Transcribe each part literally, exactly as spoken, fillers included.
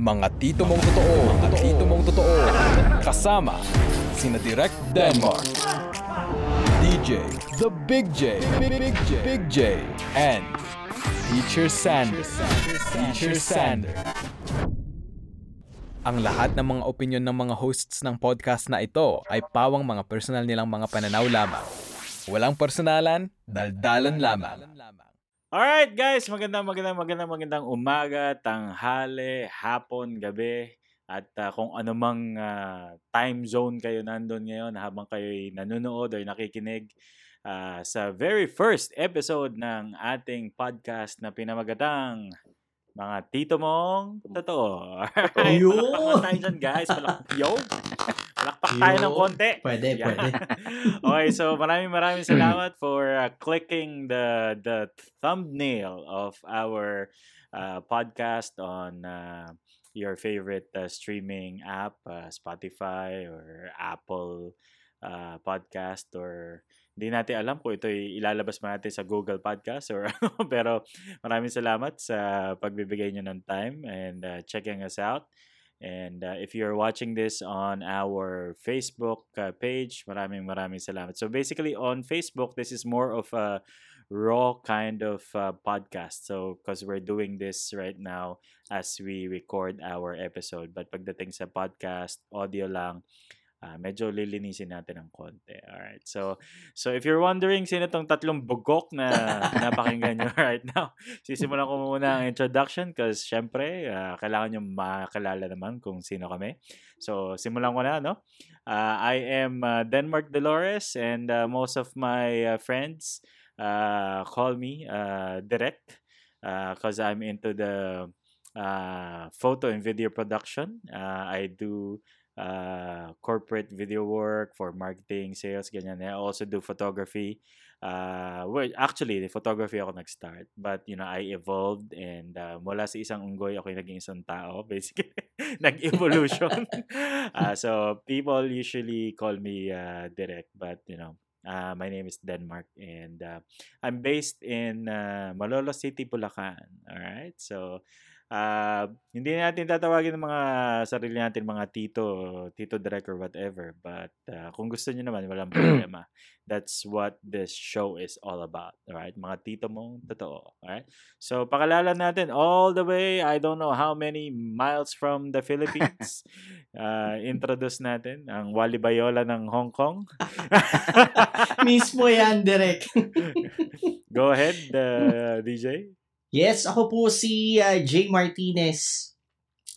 Mga tito mong totoo, mga tito mong totoo. Kasama sina Direct Denmark, D J The Big J, Big, Big J, Big J, and Teacher Sander, Teacher Sander. Ang lahat ng mga opinyon ng mga hosts ng podcast na ito ay pawang mga personal nilang mga pananaw lamang. Walang personalan, daldalan lamang. Alright guys, magandang magandang magandang magandang umaga, tanghali, hapon, gabi. At uh, kung anumang uh, time zone kayo nandun ngayon habang kayo'y nanonood o nakikinig uh, sa very first episode ng ating podcast na pinamagatang Mga tito mong totoo. Alright, palakpak tayo dyan guys. Palakpak, yo! Palakpak tayo ng konti. Pwede, yeah. pwede. Okay, so maraming maraming salamat for uh, clicking the the thumbnail of our uh, podcast on uh, your favorite uh, streaming app, uh, Spotify or Apple uh, podcast or... Hindi natin alam kung ito ilalabas man natin sa Google Podcast or ano. Pero maraming salamat sa pagbibigay nyo ng time and uh, checking us out. And uh, if you're watching this on our Facebook uh, page, maraming maraming salamat. So basically on Facebook, this is more of a raw kind of uh, podcast. So because we're doing this right now as we record our episode. But pagdating sa podcast, audio lang. Uh, medyo lilinisin natin ng konti. Alright. So, so if you're wondering sino itong tatlong bugok na napakinggan nyo right now, sisimulan ko muna ang introduction because syempre, uh, kailangan nyo makakalala naman kung sino kami. So, simulan ko na, no? Uh, I am uh, Denmark Dolores and uh, most of my uh, friends uh, call me uh, Direct because uh, I'm into the uh, photo and video production. Uh, I do... Uh, corporate video work for marketing, sales, ganyan. I also do photography. Uh, well, actually, the photography ako nag-start. But, you know, I evolved and uh, mula sa isang unggoy, ako naging isang tao. Basically, nag-evolution. uh, so, people usually call me uh, Direct. But, you know, uh, my name is Denmark. And uh, I'm based in uh, Malolos City, Bulacan. Alright? So, Uh, hindi natin tatawagin ng mga sarili natin mga tito, tito direct or whatever. But uh, kung gusto nyo naman, walang problema. That's what this show is all about. Alright? Mga tito mong totoo. Alright? So, pakilala natin all the way, I don't know how many miles from the Philippines. uh, introduce natin ang Wally Bayola ng Hong Kong. Mismo yan, Direct. Go ahead, uh, D J. Yes, ako po si uh, Jay Martinez.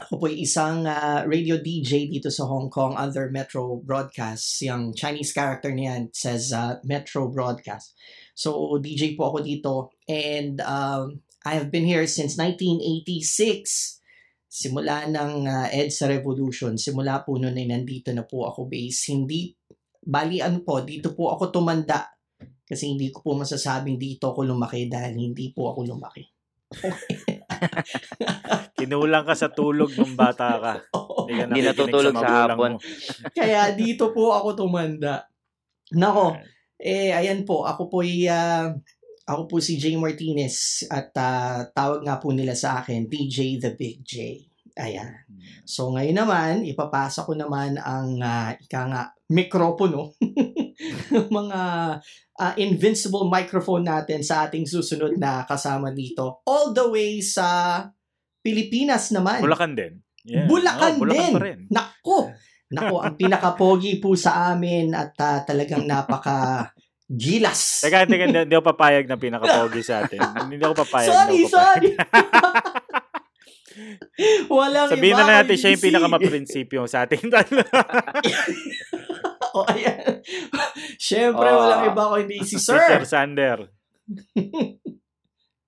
Ako po isang uh, radio D J dito sa Hong Kong under Metro Broadcast. Yung Chinese character niyan says uh, Metro Broadcast. So D J po ako dito and um, I have been here since nineteen eighty-six. Simula ng uh, EDSA Revolution. Simula po noon ay nandito na po ako base. Hindi, bali ano po, dito po ako tumanda. Kasi hindi ko po masasabing dito ako lumaki dahil hindi po ako lumaki. Kinulang ka sa tulog ng bata ka. Hindi ka natutulog sa hapon. Kaya dito po ako tumanda. Nako, eh ayan po, ako po ay uh, ako po si Jay Martinez at uh, tawag nga po nila sa akin D J The Big J. Ayan. So ngayon naman, ipapasa ko naman ang uh, ika nga mikropono. mga uh, invincible microphone natin sa ating susunod na kasama dito. All the way sa Pilipinas naman. Bulacan din. Yeah. Bulacan, oh, Bulacan din. Nako. Nako, ang pinakapogi po sa amin at uh, talagang napaka gilas. Teka, teka, hindi ako papayag na pinakapogi sa atin. Hindi ako papayag. Sorry, ako papayag. sorry. Walang sabihin iba, na natin siya yung pinakamaprinsipyo sa ating dalawa. O, ayan. Siyempre, oh, walang iba ko hindi si Sir. Sir Sander.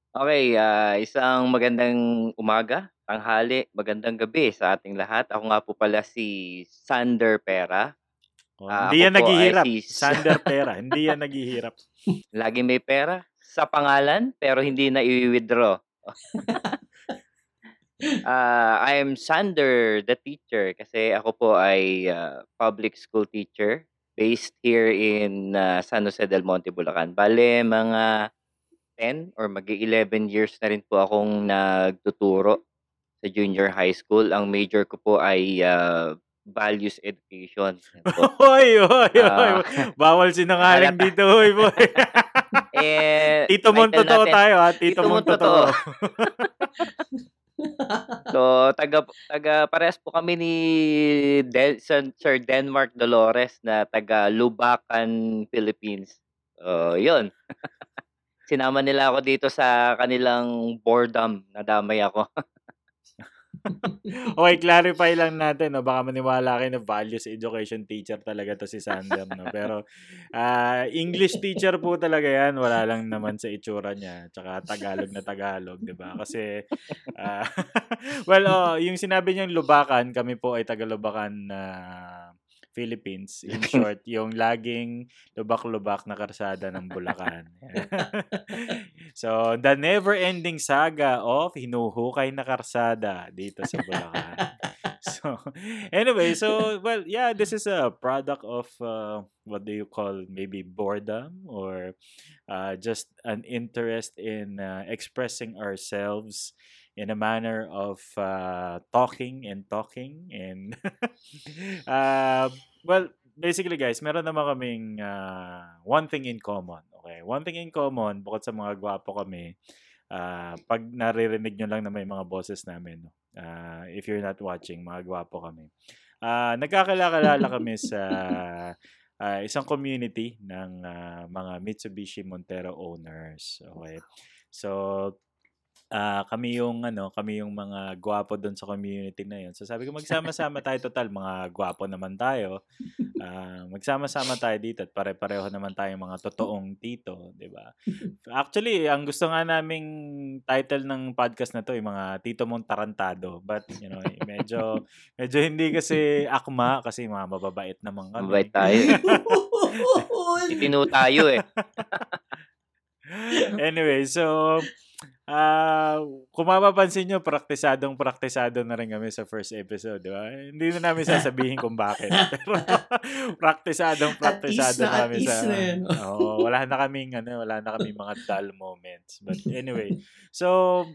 Okay, uh, isang magandang umaga, tanghali, magandang gabi sa ating lahat. Ako nga po pala si Sander Pera. Oh, uh, hindi yan naghihirap. Si... Sander Pera, hindi yan naghihirap. Lagi may pera sa pangalan, pero hindi na i-withdraw. Uh, I am Sander the teacher kasi ako po ay uh, public school teacher based here in uh, San Jose del Monte, Bulacan. Bale, mga ten or mag-eleven years na rin po akong nagtuturo sa sa junior high school. Ang major ko po ay uh, values education. Hoy, hoy, hoy. Bawal sinungaling dito, hoy, boy. Eh, Tito Mon totoo tayo, ha? Tito, Tito Mon totoo. So, taga, taga pares po kami ni Del, Sir Denmark Dolores na taga Bulacan, Philippines. Uh, yun. Sinama nila ako dito sa kanilang boredom. Nadamay ako. Okay, clarify lang natin, no? Baka maniwala kayo na values education teacher talaga to si Sander, no? Pero uh, English teacher po talaga yan. Wala lang naman sa itsura niya. Tsaka Tagalog na Tagalog, di ba? Kasi uh, well, oh, yung sinabi niyang Bulacan, kami po ay taga Bulacan na uh, Philippines, in short, yung laging lubak-lubak na karsada ng Bulacan. So, the never-ending saga of hinuhukay na karsada dito sa Bulacan. So, anyway, so, well, yeah, this is a product of, uh, what do you call, maybe boredom or uh, just an interest in uh, expressing ourselves in a manner of uh, talking and talking and uh, well, basically guys, meron naman kaming uh, one thing in common. Okay, one thing in common bukod sa mga gwapo kami, uh, pag naririnig nyo lang na may mga boses namin, uh, if you're not watching, mga gwapo kami. Uh, nagkakilala kami sa uh, isang community ng uh, mga Mitsubishi Montero owners. Okay, so Uh, kami yung ano, kami yung mga gwapo doon sa community na yun. So sabi ko, magsama-sama tayo, total mga gwapo naman tayo. Uh, magsama-sama tayo dito at pare-pareho naman tayong mga totoong tito, 'di ba? Actually, ang gusto nga naming title ng podcast na 'to ay mga Tito Mong Tarantado, but you know, medyo medyo hindi kasi akma kasi mga mababait naman kami. Mabait tayo. Titino tayo eh. Anyway, so Ah, uh, kung mapapansin nyo, praktisadong praktisado na rin kami sa first episode, di ba? Hindi na namin sasabihin kung bakit. Pero praktisadong praktisado na kami sa oh, wala na kaming ano, wala na kaming mga dull moments. But anyway, so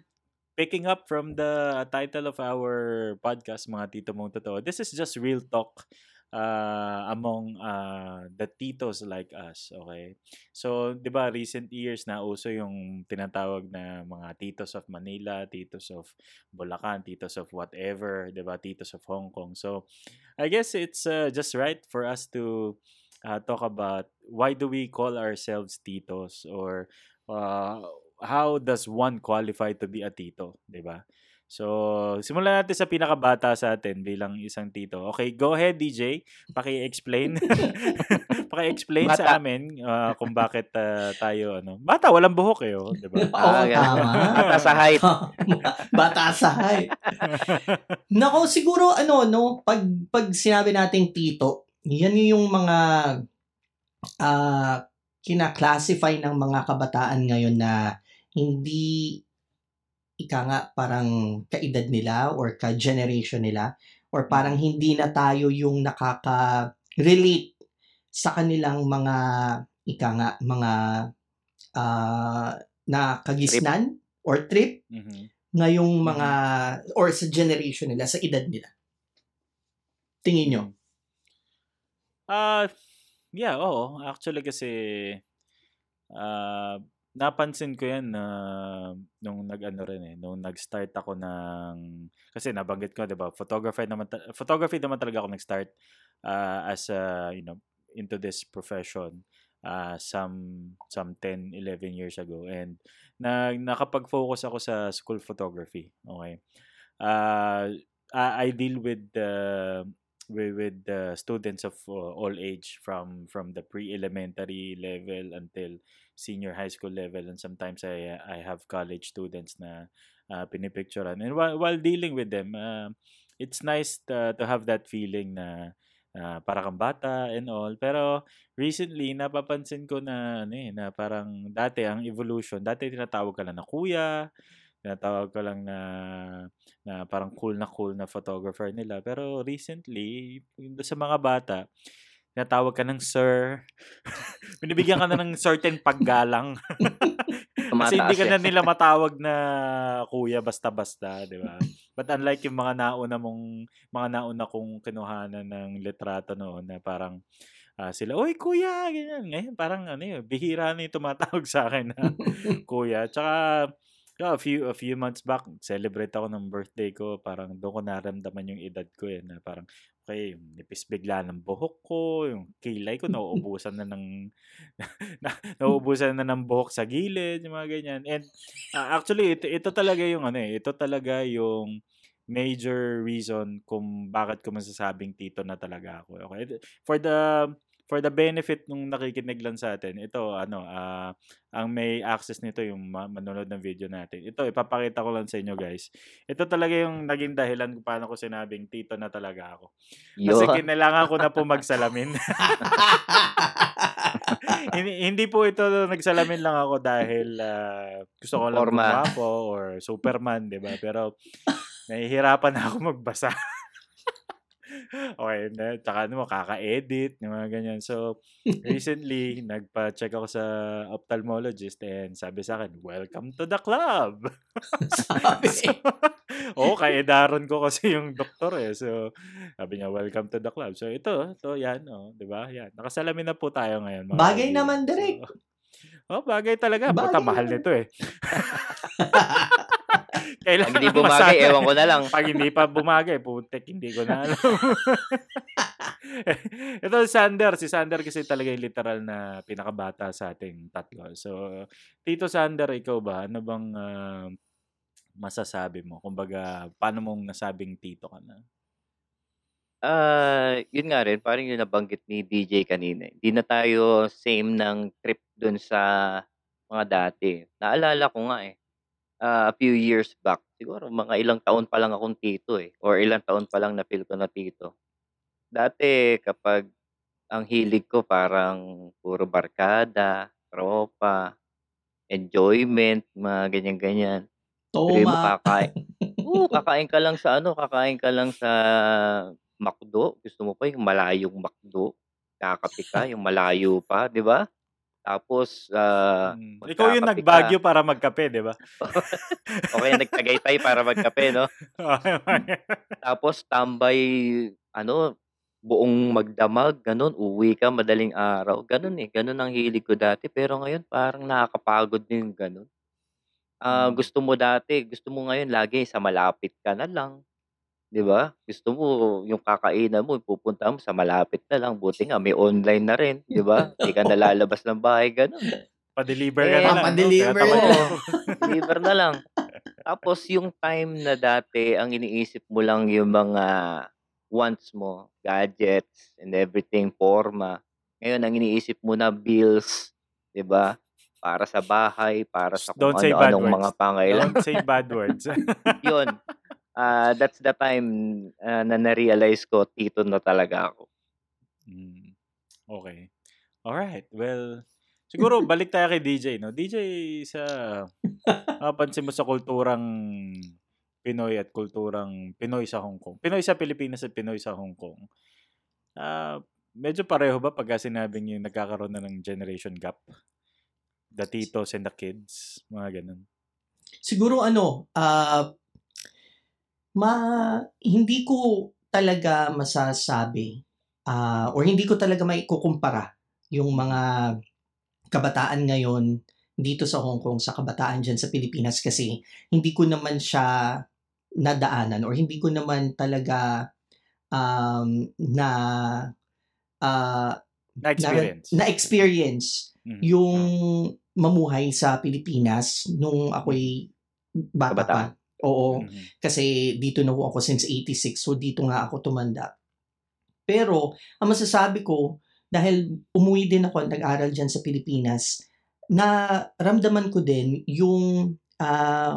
picking up from the title of our podcast, mga Tito Mong Totoo, this is just real talk Uh, among uh, the titos like us, okay? So, di ba, recent years na uso yung tinatawag na mga titos of Manila, titos of Bulacan, titos of whatever, di ba, titos of Hong Kong. So, I guess it's uh, just right for us to uh, talk about why do we call ourselves titos or uh, how does one qualify to be a tito, di ba? So, simulan natin sa pinakabata sa atin bilang isang tito. Okay, go ahead, D J. Paki-explain. Paki-explain bata sa amin uh, kung bakit uh, tayo, ano. Bata, walang buhok eh, oh, diba? Oo, tama. Bata sa height. Bata sa height. Nako, siguro, ano, no, pag, pag sinabi nating tito, yan yung mga uh, kina-classify ng mga kabataan ngayon na hindi ika nga, parang kaedad nila or ka-generation nila or parang hindi na tayo yung nakaka-relate sa kanilang mga, ika nga, mga uh, nakagisnan trip or trip mm-hmm. ngayong mga, or sa generation nila, sa edad nila. Tingin nyo? Uh, yeah, oo. Actually kasi, uh, napansin ko yan na uh, nung nag-ano rin eh, nung nag-start ako ng, kasi nabanggit ko, di ba, photography naman, ta- photography naman talaga ako nag-start uh, as a, you know, into this profession uh, some some ten, eleven years ago. And na, nakapag-focus ako sa school photography. Okay. Uh, I, I deal with the, uh, with with the students of uh, all age from from the pre-elementary level until senior high school level, and sometimes I I have college students na uh, pinipicturean, and while while dealing with them, uh, it's nice to, to have that feeling na uh, para kang bata and all. Pero recently napapansin ko na ano eh, na parang dati ang evolution, dati tinatawag ka lang na kuya, natawag ko lang na, na parang cool na cool na photographer nila. Pero recently, sa mga bata, natawag ka ng sir. Binibigyan ka na ng certain paggalang. Kasi hindi ka na nila matawag na kuya basta-basta, di ba? But unlike yung mga nauna mong, mga nauna kong kinuhanan ng litrato noon na parang uh, sila, oy kuya, ganyan. Ngayon parang ano yun, bihira na yung tumatawag sa akin na kuya. Tsaka a few, a few months back, celebrate ako ng birthday ko. Parang doon ko naramdaman yung edad ko eh, na parang okay, yung nipis bigla ng buhok ko, yung kilay ko, nauubusan na ng na, nauubusan na ng buhok sa gilid, yung mga ganyan. And uh, actually, ito, ito talaga yung ano eh, ito talaga yung major reason kung bakit ko masasabing tito na talaga ako. Okay? For the For the benefit nung nakikinig lang sa atin, ito, ano, uh, ang may access nito yung manonood ng video natin. Ito, ipapakita ko lang sa inyo, guys. Ito talaga yung naging dahilan kung paano ko sinabing tito na talaga ako. Kasi Yo. kinailangan ko na po magsalamin. hindi, hindi po ito, nagsalamin lang ako dahil uh, gusto ko lang gumapo or Superman, di ba? Pero nahihirapan na ako magbasa. Okay, tsaka ano mo, kaka-edit, yung mga ganyan. So, recently, nagpa-check ako sa ophthalmologist and sabi sa akin, welcome to the club! Sabi? So, oo, oh, kaedaron ko kasi yung doktor eh. So, sabi niya, welcome to the club. So, ito, ito, yan, oh, di ba? Yan. Nakasalamin na po tayo ngayon. Mga bagay kayo. Naman, Derek. So, oh, bagay talaga. Bagay. Puta, mahal nito eh. Kailangan pag hindi bumagay, masana. Ewan ko na lang. Pag hindi pa bumagay, putek, hindi ko na alam. Ito, Sander. Si Sander kasi talaga yung literal na pinakabata sa ating tatlo. So, Tito Sander, ikaw ba? Ano bang uh, masasabi mo? Kumbaga, paano mong nasabing tito ka na? Uh, yun nga rin, parang yung nabanggit ni D J kanina. Hindi na tayo same ng trip dun sa mga dati. Naalala ko nga eh. Uh, a few years back, siguro mga ilang taon pa lang akong tito eh, or ilang taon pa lang na-feel ko na tito. Dati kapag ang hilig ko parang puro barkada, tropa, enjoyment, mga ganyan-ganyan. Toma! Kakain. Oo, kakain ka lang sa ano, kakain ka lang sa McDo. Gusto mo pa yung malayong McDo. Kakapi ka, yung malayo pa, di ba? Tapos, uh, hmm. ikaw yung nagbagyo ka. Para magkape, di ba? Okay, nagtagaytay para magkape, no? Tapos, tambay, ano, buong magdamag, ganun, uwi ka, madaling araw. Ganun eh, ganun ang hilig ko dati. Pero ngayon, parang nakakapagod din, ganun. Uh, hmm. Gusto mo dati, gusto mo ngayon, lagi sa malapit ka na lang. Di ba? Gusto mo, yung kakainan mo, pupunta mo sa malapit na lang. Buti nga, may online na rin. Di ba? Hindi ka nalalabas ng bahay, gano'n. Pa-deliver eh, na lang. Pa-deliver no? na. Pa-deliver na lang. Tapos, yung time na dati, ang iniisip mo lang yung mga wants mo, gadgets, and everything, forma. Ngayon, ang iniisip mo na bills, di ba? Para sa bahay, para sa kung ano-anong mga pangailangan. Don't say bad words. Yun. Uh, that's the time uh, na na-realize ko, tito na talaga ako. Mm. Okay. Alright. Well, siguro balik tayo kay D J, no? D J, sa napansin mo sa kulturang Pinoy at kulturang Pinoy sa Hong Kong. Pinoy sa Pilipinas at Pinoy sa Hong Kong. Uh, medyo pareho ba pagka sinabing yung nagkakaroon na ng generation gap? The titos and the kids? Mga ganun. Siguro ano, ah, uh... Ma, hindi ko talaga masasabi uh, or hindi ko talaga maikukumpara yung mga kabataan ngayon dito sa Hong Kong sa kabataan dyan sa Pilipinas kasi hindi ko naman siya nadaanan or hindi ko naman talaga um, na uh, na-experience, na, na-experience mm-hmm. yung mamuhay sa Pilipinas nung ako'y bata kabataan. pa. Oo, mm-hmm. kasi dito na ako since eighty-six, so dito nga ako tumanda. Pero, ang masasabi ko, dahil umuwi din ako at nag-aral dyan sa Pilipinas, na ramdaman ko din yung uh,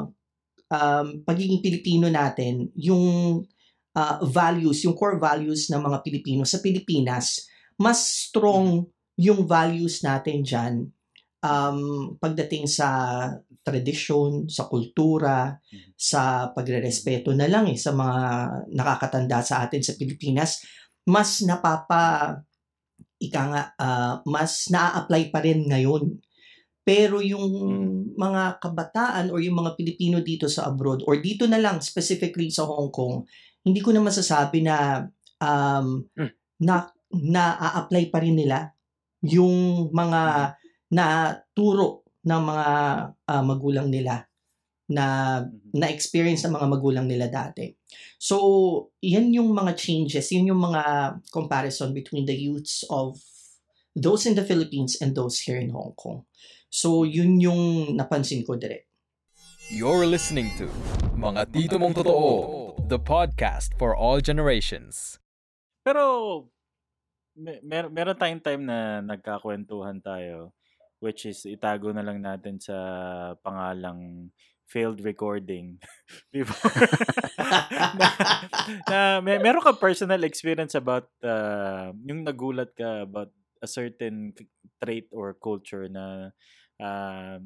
um, pagiging Pilipino natin, yung uh, values, yung core values ng mga Pilipino sa Pilipinas, mas strong yung values natin dyan um, pagdating sa tradisyon, sa kultura, sa pagrerespeto na lang eh, sa mga nakakatanda sa atin sa Pilipinas, mas napapa, ika nga, uh, mas naa-apply pa rin ngayon. Pero yung mga kabataan or yung mga Pilipino dito sa abroad or dito na lang specifically sa Hong Kong, hindi ko na masasabi na um, na na-a-apply pa rin nila yung mga naturo ng mga uh, magulang nila na na-experience ng mga magulang nila dati. So, yan yung mga changes, yun yung mga comparison between the youths of those in the Philippines and those here in Hong Kong. So, yun yung napansin ko direct. You're listening to Mga Tito Mong Totoo, the podcast for all generations. Pero, mer- mer- meron tayong time na nagkakwentuhan tayo, which is itago na lang natin sa pangalang failed recording. Before, na, na, mer- meron ka personal experience about, uh, yung nagulat ka about a certain trait or culture na uh,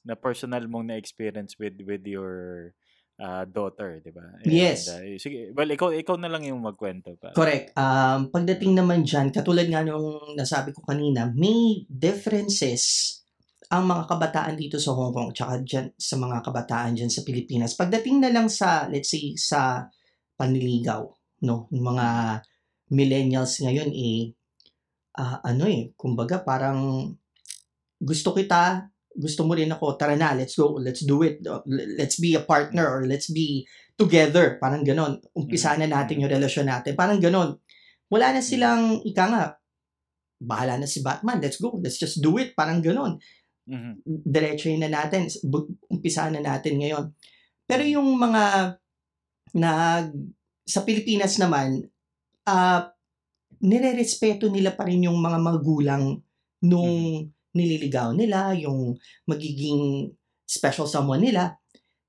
na personal mong na-experience with with your uh, daughter, di ba? Yes. And, uh, sige, well, ikaw, ikaw na lang yung magkwento pa. Correct. Um, pagdating naman dyan, katulad nga nung nasabi ko kanina, may differences ang mga kabataan dito sa Hong Kong tsaka dyan, sa mga kabataan dyan sa Pilipinas. Pagdating na lang sa, let's say, sa panliligaw, no? Yung mga millennials ngayon, eh, Uh, ano eh, kumbaga parang gusto kita, gusto mo rin ako, tara na, let's go, let's do it, let's be a partner or let's be together, parang ganon, umpisa na natin yung relasyon natin, parang ganon. Wala na silang, ika nga, bahala na si Batman, let's go, let's just do it, parang ganon. Diretsohin na natin, umpisa na natin ngayon. Pero yung mga na sa Pilipinas naman, ah, uh, nirerespeto nila pa rin yung mga magulang nung nililigaw nila, yung magiging special someone nila.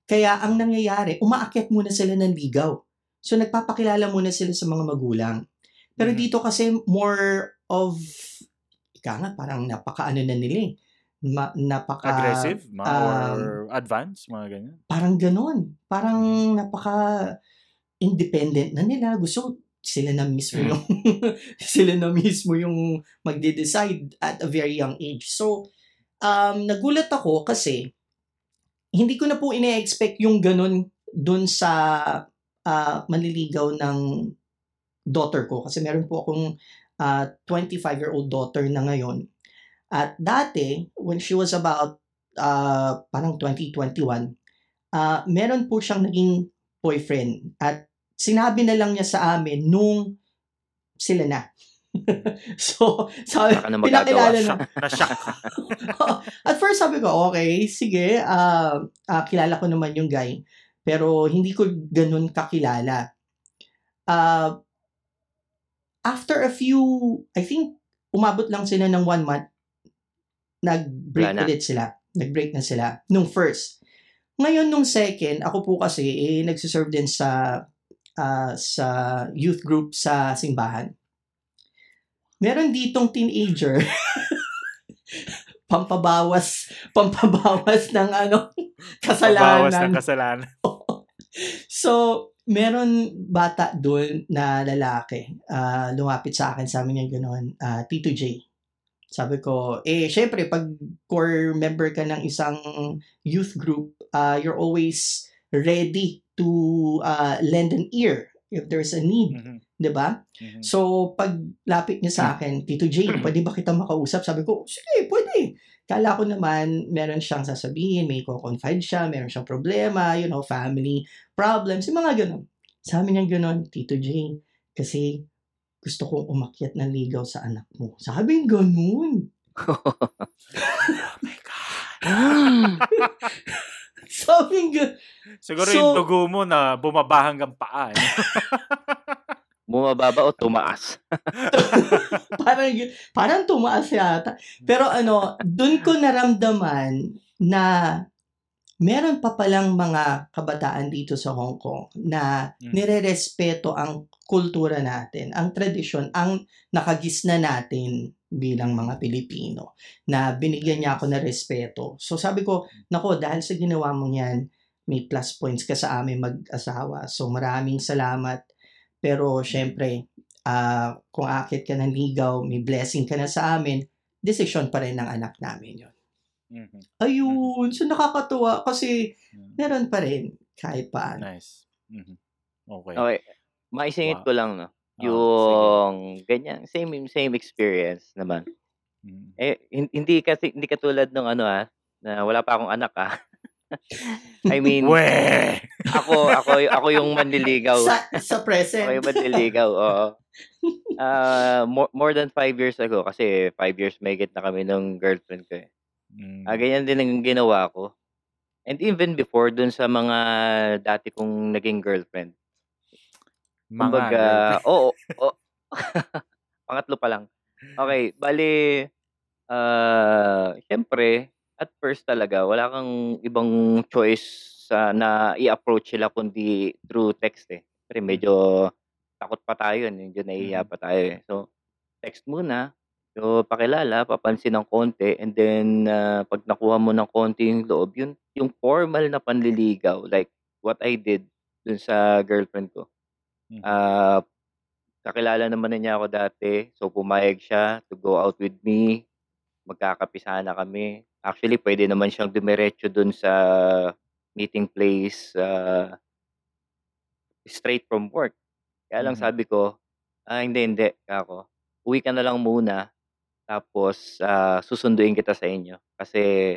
Kaya ang nangyayari, umaakyat muna sila ng ligaw. So nagpapakilala muna sila sa mga magulang. Pero dito kasi more of, ika nga, parang napaka-ano na nila eh. Ma, napaka, aggressive? Ma, um, or advanced? Mga ganyan? Parang ganon. Parang napaka-independent na nila. Gusto sila na mismo yung sila na mismo yung magde-decide at a very young age. So, um, nagulat ako kasi hindi ko na po ine-expect yung ganun dun sa uh, manliligaw ng daughter ko. Kasi meron po akong uh, twenty-five-year-old daughter na ngayon. At dati, when she was about uh, parang twenty, twenty-one, uh, meron po siyang naging boyfriend at sinabi na lang niya sa amin nung sila na. So, sabi, pinakilala na. At first sabi ko, okay, sige, uh, uh, kilala ko naman yung guy. Pero hindi ko ganun kakilala. Uh, after a few, I think, umabot lang sila ng one month, nag-break ulit sila. Nag-break na sila. Nung first. Ngayon, nung second, ako po kasi, eh, nagsiserve din sa Uh, sa youth group sa simbahan. Meron ditong teenager pampabawas pampabawas ng ano kasalanan. Pampabawas ng kasalanan. So, meron bata doon na lalaki. Uh, lumapit sa akin, sabi niya ganoon, uh, Tito J. Sabi ko, eh, syempre, pag core member ka ng isang youth group, uh, you're always ready to uh, lend an ear if there's a need, mm-hmm. Diba? Mm-hmm. So, pag lapit niya sa akin, Tito Jay, pwede ba kita makausap? Sabi ko, sige, pwede. Kala ko naman, meron siyang sasabihin, may co-confide siya, meron siyang problema, you know, family problems, yung mga ganun. Sabi niya ganun, Tito Jay, kasi gusto kong umakyat ng ligaw sa anak mo. Sabi niya ganun. Oh my God. Sabi nga. Siguro so, yung dugo mo na bumaba hanggang paa. Eh. Bumaba ba o tumaas? parang, parang tumaas yata. Pero ano, dun ko naramdaman na meron pa palang mga kabataan dito sa Hong Kong na nirerespeto ang kultura natin, ang tradisyon, ang nakagisna natin bilang mga Pilipino, na binigyan niya ako ng respeto. So sabi ko, nako, dahil sa ginawa mong yan, may plus points ka sa amin mag-asawa. So maraming salamat. Pero syempre, uh, kung akit ka ng ligaw, may blessing ka na sa amin, decision pa rin ng anak namin yun. Mm-hmm. Ayun. Mm-hmm. So, nakakatuwa kasi mm-hmm. meron pa rin kahit paano. Nice. Mm-hmm. Okay. Okay. Maisingit wow. ko lang, no? Yung oh, ganyan, same same experience naman. Mm-hmm. Eh, hindi kasi, hindi katulad nung ano, ah, na wala pa akong anak, ah. I mean, ako, ako, ako yung manliligaw. Sa, sa present. Ako yung manliligaw, oo. Uh, more, more than five years ago, kasi five years may get na kami nung girlfriend ko eh. Mm. Uh, ganyan din ang ginawa ko. And even before, dun sa mga dati kong naging girlfriend. Mga kumbaga, oo, oo. Pangatlo pa lang. Okay, bali, uh, siyempre, at first talaga, wala kang ibang choice uh, na i-approach sila kundi through text eh. Pero medyo takot pa tayo, medyo naiiya pa tayo eh. So, text muna. So, pakilala, papansin ng konti. And then, uh, pag nakuha mo ng konti yung loob, yun, yung formal na panliligaw, like what I did dun sa girlfriend ko. Uh, kakilala naman na niya ako dati. So, pumayag siya to go out with me. Magkakapisana kami. Actually, pwede naman siyang dumiretso dun sa meeting place uh, straight from work. Kaya lang mm-hmm. sabi ko, ah, hindi, hindi, ako. Uwi ka na lang muna, tapos uh, susunduin kita sa inyo. Kasi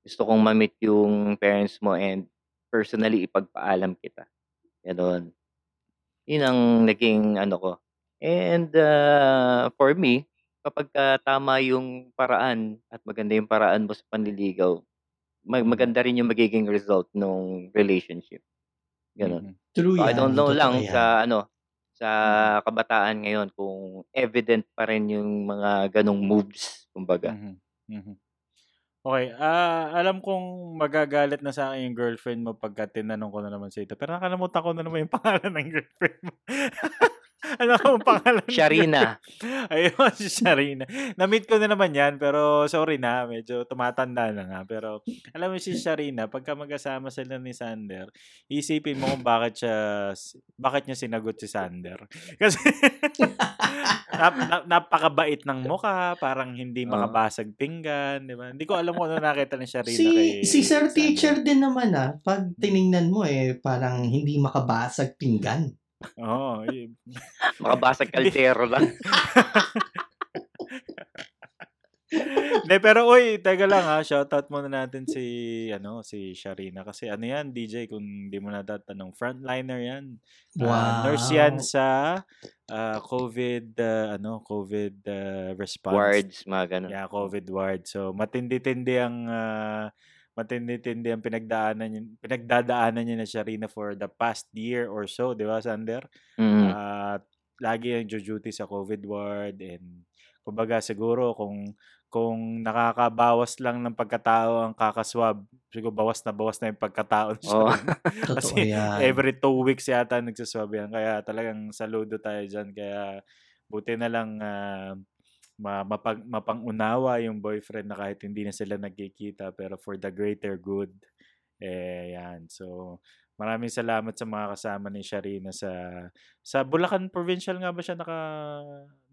gusto kong ma-meet yung parents mo and personally ipagpaalam kita. Ganon. Yun ang naging ano ko. And uh, for me, kapag uh, tama yung paraan at maganda yung paraan mo sa panliligaw, mag- maganda rin yung magiging result ng relationship. Ganun. Mm-hmm. True so, yan. I don't know Totoo lang yan. Sa ano sa kabataan ngayon kung evident pa rin yung mga ganong moves, kumbaga. Mm-hmm. Mm-hmm. Okay. Uh, alam kong magagalit na sa akin yung girlfriend mo pagka tinanong ko na naman sa ito. Pero nakalimutan ko na naman yung pangalan ng girlfriend mo. Ano ang pangalan? Sharina. Ayun, si Sharina. Na-meet ko na naman yan, pero sorry na, medyo tumatanda na nga. Pero alam mo si Sharina, pagka magkasama sila ni Sander, isipin mo kung bakit siya, bakit niya sinagot si Sander. Kasi nap- nap- napakabait ng mukha, parang hindi makabasag pinggan, di ba? Hindi ko alam kung ano nakita ni Sharina. Si, kay si Sir Sander. Teacher din naman, ah. Pag tiningnan mo, eh, parang hindi makabasag pinggan. Oo. Oh, y- Makabasag kaltero lang. De, pero uy, teka lang ha, shoutout muna natin si ano, si Sharina kasi ano yan, D J kung hindi mo natatanong, frontliner yan. Wow. Uh, nurse yan sa uh, COVID uh, ano, COVID uh, response wards, mga ganun. Yeah, COVID ward. So matindi-tindi ang uh, matindi-tindi ang pinagdaanan niya, pinagdadaanan niya na Sharina for the past year or so, di ba, Sander? Mm. Uh, lagi ang duty sa COVID ward and kumbaga siguro kung kung nakakabawas lang ng pagkatao ang kakaswab, siguro bawas na bawas na yung pagkatao siya. Oh. Kasi every two weeks yata nagsaswab yan. Kaya talagang saludo tayo dyan. Kaya buti na lang uh, mapag, mapang-unawa yung boyfriend na kahit hindi na sila nagkikita pero for the greater good. Eh, yan. So, maraming salamat sa mga kasama ni Sharina sa sa Bulacan Provincial nga ba siya naka,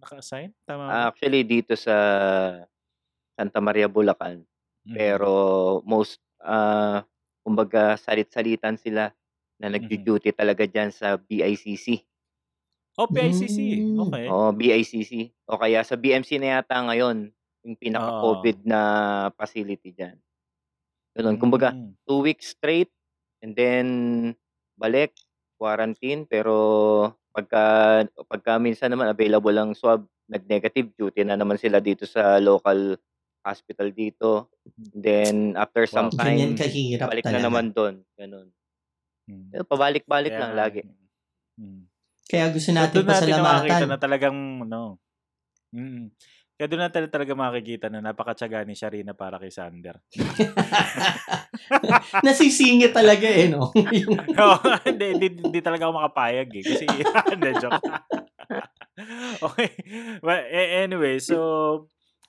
naka-assign? Tama? Actually, dito sa Santa Maria Bulacan. Mm-hmm. Pero most, uh, kumbaga, salit-salitan sila na nag-duty mm-hmm. talaga dyan sa B I C C. Oh, B I C C. Okay. Oh, B I C C. O kaya sa B M C na yata ngayon, yung pinaka-COVID oh. na facility dyan. Ganun. Mm. Kumbaga, two weeks straight, and then, balik, quarantine, pero pagka, pagka minsan naman, available lang swab, nag-negative duty na naman sila dito sa local hospital dito. And then, after some wow, time, balik talaga. Na naman doon. Ganun. Mm. Pabalik-balik yeah. lang lagi. Mm. Kaya gusto natin so, pasalamatan. Doon natin makikita na talagang, ano, mm, kaya doon natin talaga makikita na napakatsaga ni Sharina para kay Sander. Nasisingit talaga eh, no? Hindi no, di, di talaga ako makapayag eh. Kasi, na joke. Okay. Well, anyway, so,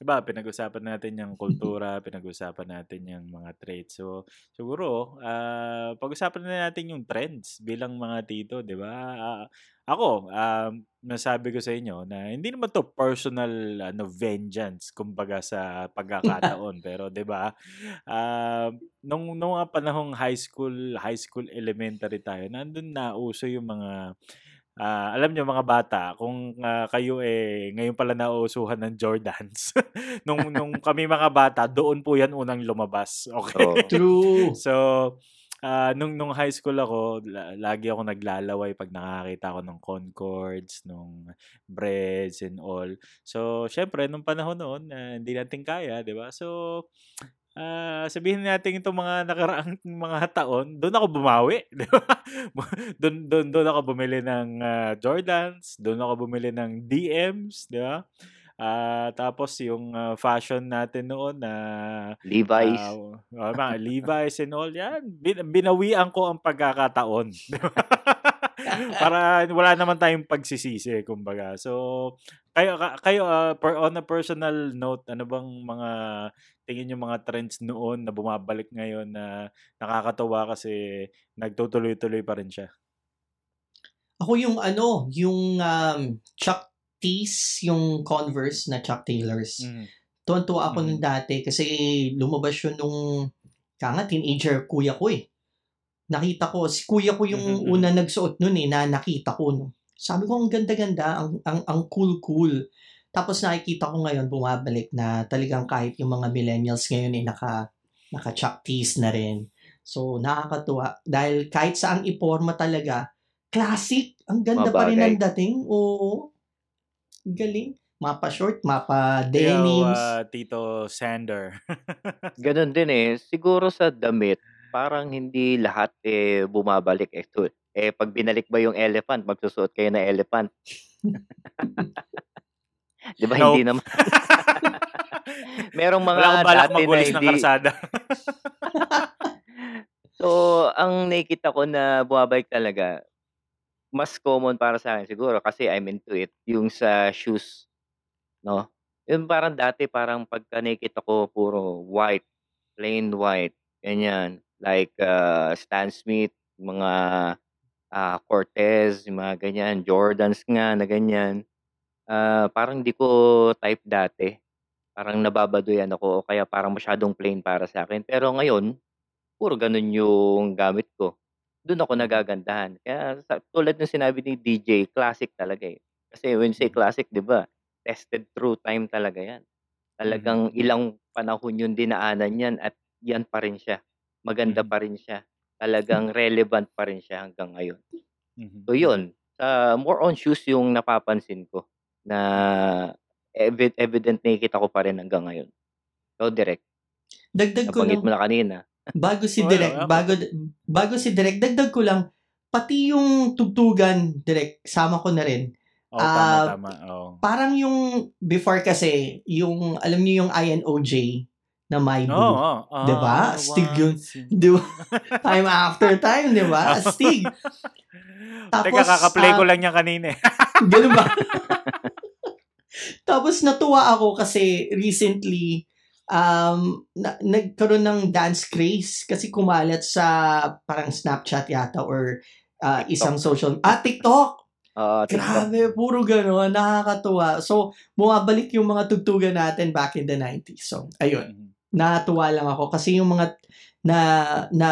diba, pinag-usapan natin yung kultura, pinag-usapan natin yung mga traits. So, siguro, uh, pag-usapan na natin yung trends bilang mga tito, diba? Uh, Ako, um, nasabi ko sa inyo na hindi naman to personal ano, vengeance kumbaga sa pagkakataon. Pero di ba, uh, nung, nung mga panahong high school, high school elementary tayo, nandun na uso yung mga, uh, alam nyo mga bata, kung uh, kayo eh, ngayon pala nausuhan ng Jordans. nung, nung kami mga bata, doon po yan unang lumabas. Okay? Oh. True. So, Uh, nung nung high school ako, l- lagi ako naglalaway pag nakakita ako ng Concords, nung breads and all. So, syempre, nung panahon noon, uh, hindi natin kaya, di ba? So, uh, sabihin natin itong mga nakaraang mga taon, doon ako bumawi, di ba? doon, doon, doon ako bumili ng uh, Jordans, doon ako bumili ng D Ms, di ba? Uh, tapos yung uh, fashion natin noon na uh, Levi's uh, uh, mga Levi's and all yan, bin- binawian ko ang pagkakataon. Para wala naman tayong pagsisisi kumbaga. So kayo kayo uh, per, on a personal note, ano bang mga tingin yung mga trends noon na bumabalik ngayon na uh, nakakatawa kasi nagtutuloy-tuloy pa rin siya? Ako yung ano, yung um, Chuck yung Converse na Chuck Taylors. Mm. Tuwan-tuwa ako mm. nung dati kasi lumabas yun nung kanga, teenager kuya ko eh. Nakita ko, si kuya ko yung mm-hmm. una nagsuot nun eh, na nakita ko. No? Sabi ko, ang ganda-ganda, ang, ang, ang cool-cool. Tapos nakikita ko ngayon, bumabalik na talagang kahit yung mga millennials ngayon eh, naka, naka-Chuck Taylors na rin. So, nakakatuwa. Dahil kahit saang iporma talaga, classic. Ang ganda Mabagay. pa rin ang dating. Oo. Galing. Mapa short, mapa denims. Yo, uh, Tito Sander. Ganun din eh. Siguro sa damit, parang hindi lahat eh bumabalik. Eh, eh pag binalik ba yung elephant, magsusuot kayo na elephant. Di ba? Hindi naman. Merong mga dati na hindi. So, ang nakita ko na bumabalik talaga, mas common para sa akin siguro kasi I'm into it yung sa shoes, no? Yung parang dati parang pagka nakikita ko puro white, plain white, ganyan, like uh, Stan Smith, mga uh, Cortez, yung mga ganyan, Jordans nga na ganyan. Uh, parang di ko type dati. Parang nababadoyan ako o kaya parang masyadong plain para sa akin. Pero ngayon, puro ganun yung gamit ko. Doon ako nagagandahan. Kaya tulad ng sinabi ni D J, classic talaga eh. Kasi when you say classic, di ba? Tested through time talaga yan. Talagang mm-hmm. ilang panahon yung dinaanan yan at yan pa rin siya. Maganda mm-hmm. pa rin siya. Talagang relevant pa rin siya hanggang ngayon. Mm-hmm. So yun, uh, more on shoes yung napapansin ko na ev- evident nakikita ko pa rin hanggang ngayon. So direct. Dagdag ko Napanggit mo na kanina. Bago si Direk, oh, bago bago si Direk, dagdag ko lang pati yung tugtugan, Direk, sama ko na rin. Oh, uh, tama tama. Oh. Parang yung before kasi, yung alam niyo yung I N O J na Maibu, oh, oh, 'di ba? Oh, Stig yun. Diba? Time after time, 'di ba? Stig. Tapos teka, kaka-play uh, ko lang yan kanina. Ganun ba? Tapos natuwa ako kasi recently Um, na- nagkaroon ng dance craze kasi kumalat sa parang Snapchat yata or uh, isang social ah TikTok. Uh, TikTok. Grabe, puro gano'n, nakakatuwa. So, bumabalik yung mga tugtugan natin back in the nineties. So, ayun. Natuwa lang ako kasi yung mga na na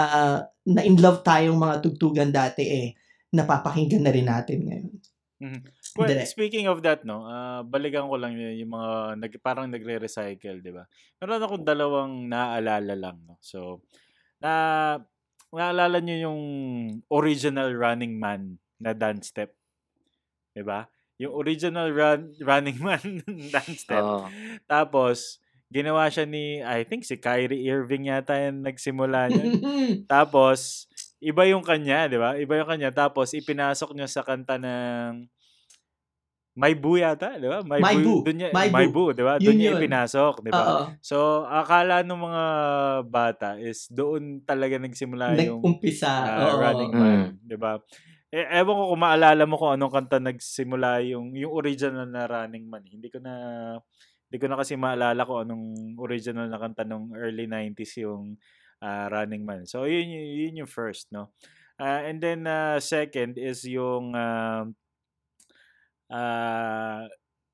na in love tayong mga tugtugan dati eh napapakinggan na rin natin ngayon. Mm-hmm. Well, speaking of that, no, uh, balikan ko lang yung mga nag, parang nagre-recycle, di ba? Meron akong dalawang naaalala lang, no? So, na, naalala nyo yung original Running Man na dance step, di ba? Yung original run, Running Man dance step. Oh. Tapos, ginawa siya ni, I think si Kyrie Irving yata yung nagsimula niya. Tapos, iba yung kanya, di ba? Iba yung kanya. Tapos, ipinasok niya sa kanta ng Maibu yata, di ba? Maibu. Maibu, di ba? Doon niya ipinasok, di ba? So, akala ng mga bata is doon talaga nagsimula Nag-umpisa. yung umpisa uh, Running Man, mm. di ba? E, ewan ko kung maalala mo kung anong kanta nagsimula yung, yung original na Running Man. Hindi ko na hindi ko na kasi maalala kung anong original na kanta nung early nineties yung uh, Running Man. So, yun, yun yung first, no? Uh, and then, uh, second is yung uh, uh,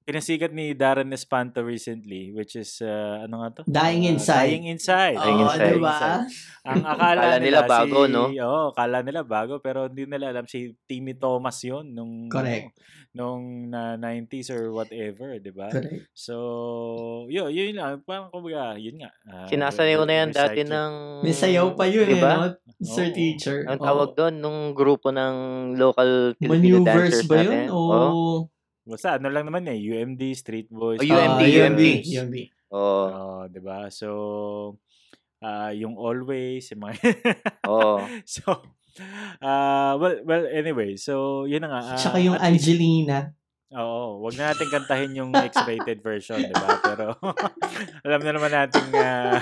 pinasikat ni Darren Espanto recently, which is, uh, ano nga to? Dying Inside. Uh, dying Inside. Dying oh, Inside. Diba? Ang akala nila, nila bago, si, no? Oo, oh, akala nila bago, pero hindi nila alam si Timmy Thomas yun nung, correct. Nung na nineties or whatever, diba? Correct. So, yun, yun lang. Parang kumbaga, yun nga. Uh, Sinasayaw na yan dati ng... Nisayaw pa yun, diba? Eh, no? Sir oh. Teacher. Ang tawag oh. doon, nung grupo ng local Filipino dancers natin. Maneuvers ba yun? Oo. Oh. Basta ano lang naman eh, U M D Street Boys. Oh, U M D, uh, U M D. U M D. Oh, oh 'di ba? So uh, yung always yung mga oh. So uh well well anyway, so yun na nga. Uh, Tsaka yung Angelina. Oo, wag na natin kantahin yung X-rated version, 'di ba? Pero alam na naman nating uh,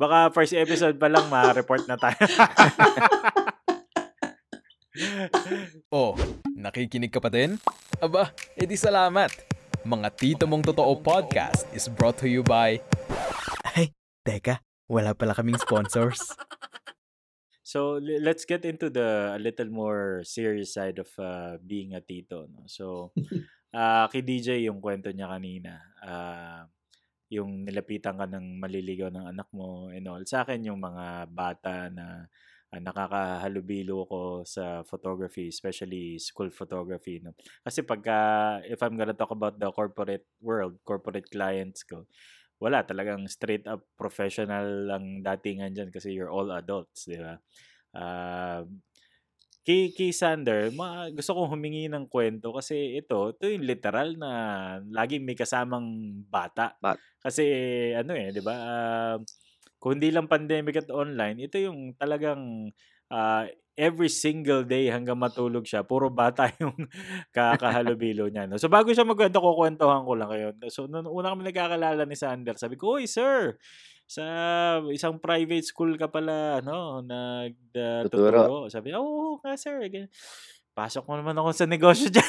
baka first episode pa lang ma-report na tayo. Oh, nakikinig ka pa din? Aba, edi salamat! Mga Tito Mong Totoo Podcast is brought to you by... Ay, teka, wala pala kaming sponsors. So, let's get into the a little more serious side of uh, being a tito. No? So, uh, kay D J yung kwento niya kanina. Uh, yung nilapitan ka ng maliligaw ng anak mo and all. Sa akin, yung mga bata na... Uh, nakakahalubilo ko sa photography, especially school photography. No? Kasi pagka, if I'm gonna talk about the corporate world, corporate clients ko, wala talagang straight up professional ang datingan dyan kasi you're all adults, di ba? Uh, kay, kay Sander, ma, gusto kong humingi ng kwento kasi ito, ito yung literal na laging may kasamang bata. But, kasi ano eh, di ba? Uh, Kung hindi lang pandemic at online, ito yung talagang uh, every single day hanggang matulog siya, puro bata yung kakahalubilo niya. No? So bago siya magkwento, kukwentohan ko lang kayo. So noong una kami nagkakalala ni Sander, sabi ko, "Oy, sir, sa isang private school ka pala, no, nagtuturo." Sabi, "Oo, oh, ka, sir." Pasok mo naman ako sa negosyo dyan.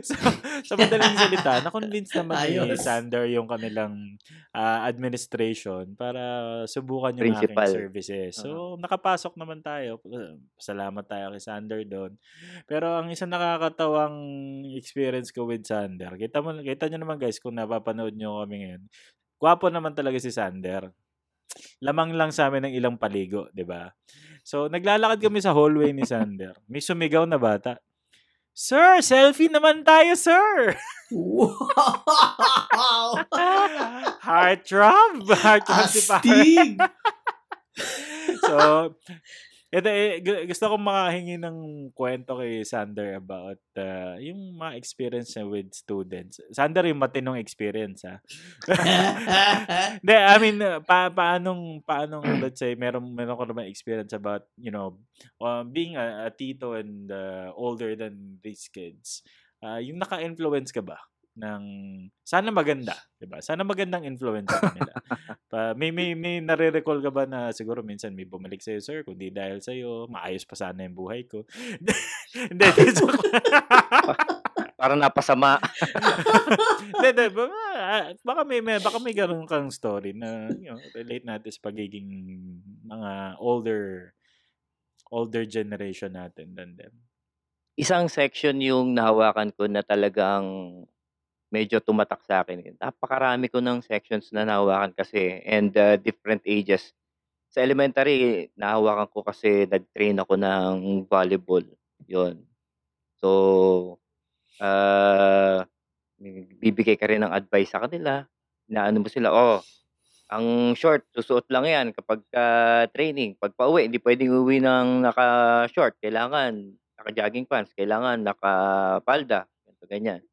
So, sa madaling salita, na-convince naman ni Sander yung kanilang uh, administration para subukan yung Principal. Aking services. So, nakapasok naman tayo. Salamat tayo kay Sander doon. Pero ang isang nakakatawang experience ko with Sander, kita, mo, kita nyo naman guys kung napapanood nyo kami ngayon, gwapo naman talaga si Sander. Lamang lang sa amin ng ilang paligo, di ba? So, naglalakad kami sa hallway ni Sander. May sumigaw na bata. "Sir, selfie naman tayo, sir!" Wow! Heart throb! Heart throb si Astig! So, ito, eh, gusto kong makahingi ng kwento kay Sander about uh, yung mga experience niya with students. Sander, yung matinong experience, ha? De, I mean, pa paanong, paanong, let's say, meron, meron ko naman experience about, you know, uh, being a, a tito and uh, older than these kids. Uh, yung naka-influence ka ba? Ng sana maganda, 'di ba? Sana magandang influence nila. Pa, may may may nare-recall ka ba na siguro minsan may bumalik sa iyo, "Sir, kundi dahil sa iyo, maayos pa sana 'yung buhay ko." Hindi dito. Para napasama. Hindi, baka may, may baka may ganun kang story na, you know, relate natin sa pagiging mga older older generation natin than them. Isang section 'yung nahawakan ko na talagang medyo tumatak sa akin. Napakarami ko ng sections na nahawakan kasi and uh, different ages. Sa elementary, nahawakan ko kasi nag-train ako ng volleyball. Yun. So, uh, bibigay ka rin ng advice sa kanila na ano mo sila, oh, ang short, susuot lang yan kapag uh, training. Pag pa-uwi, hindi pwedeng uwi ng naka-short. Kailangan naka-jogging pants, kailangan naka-palda. Ganito, ganyan.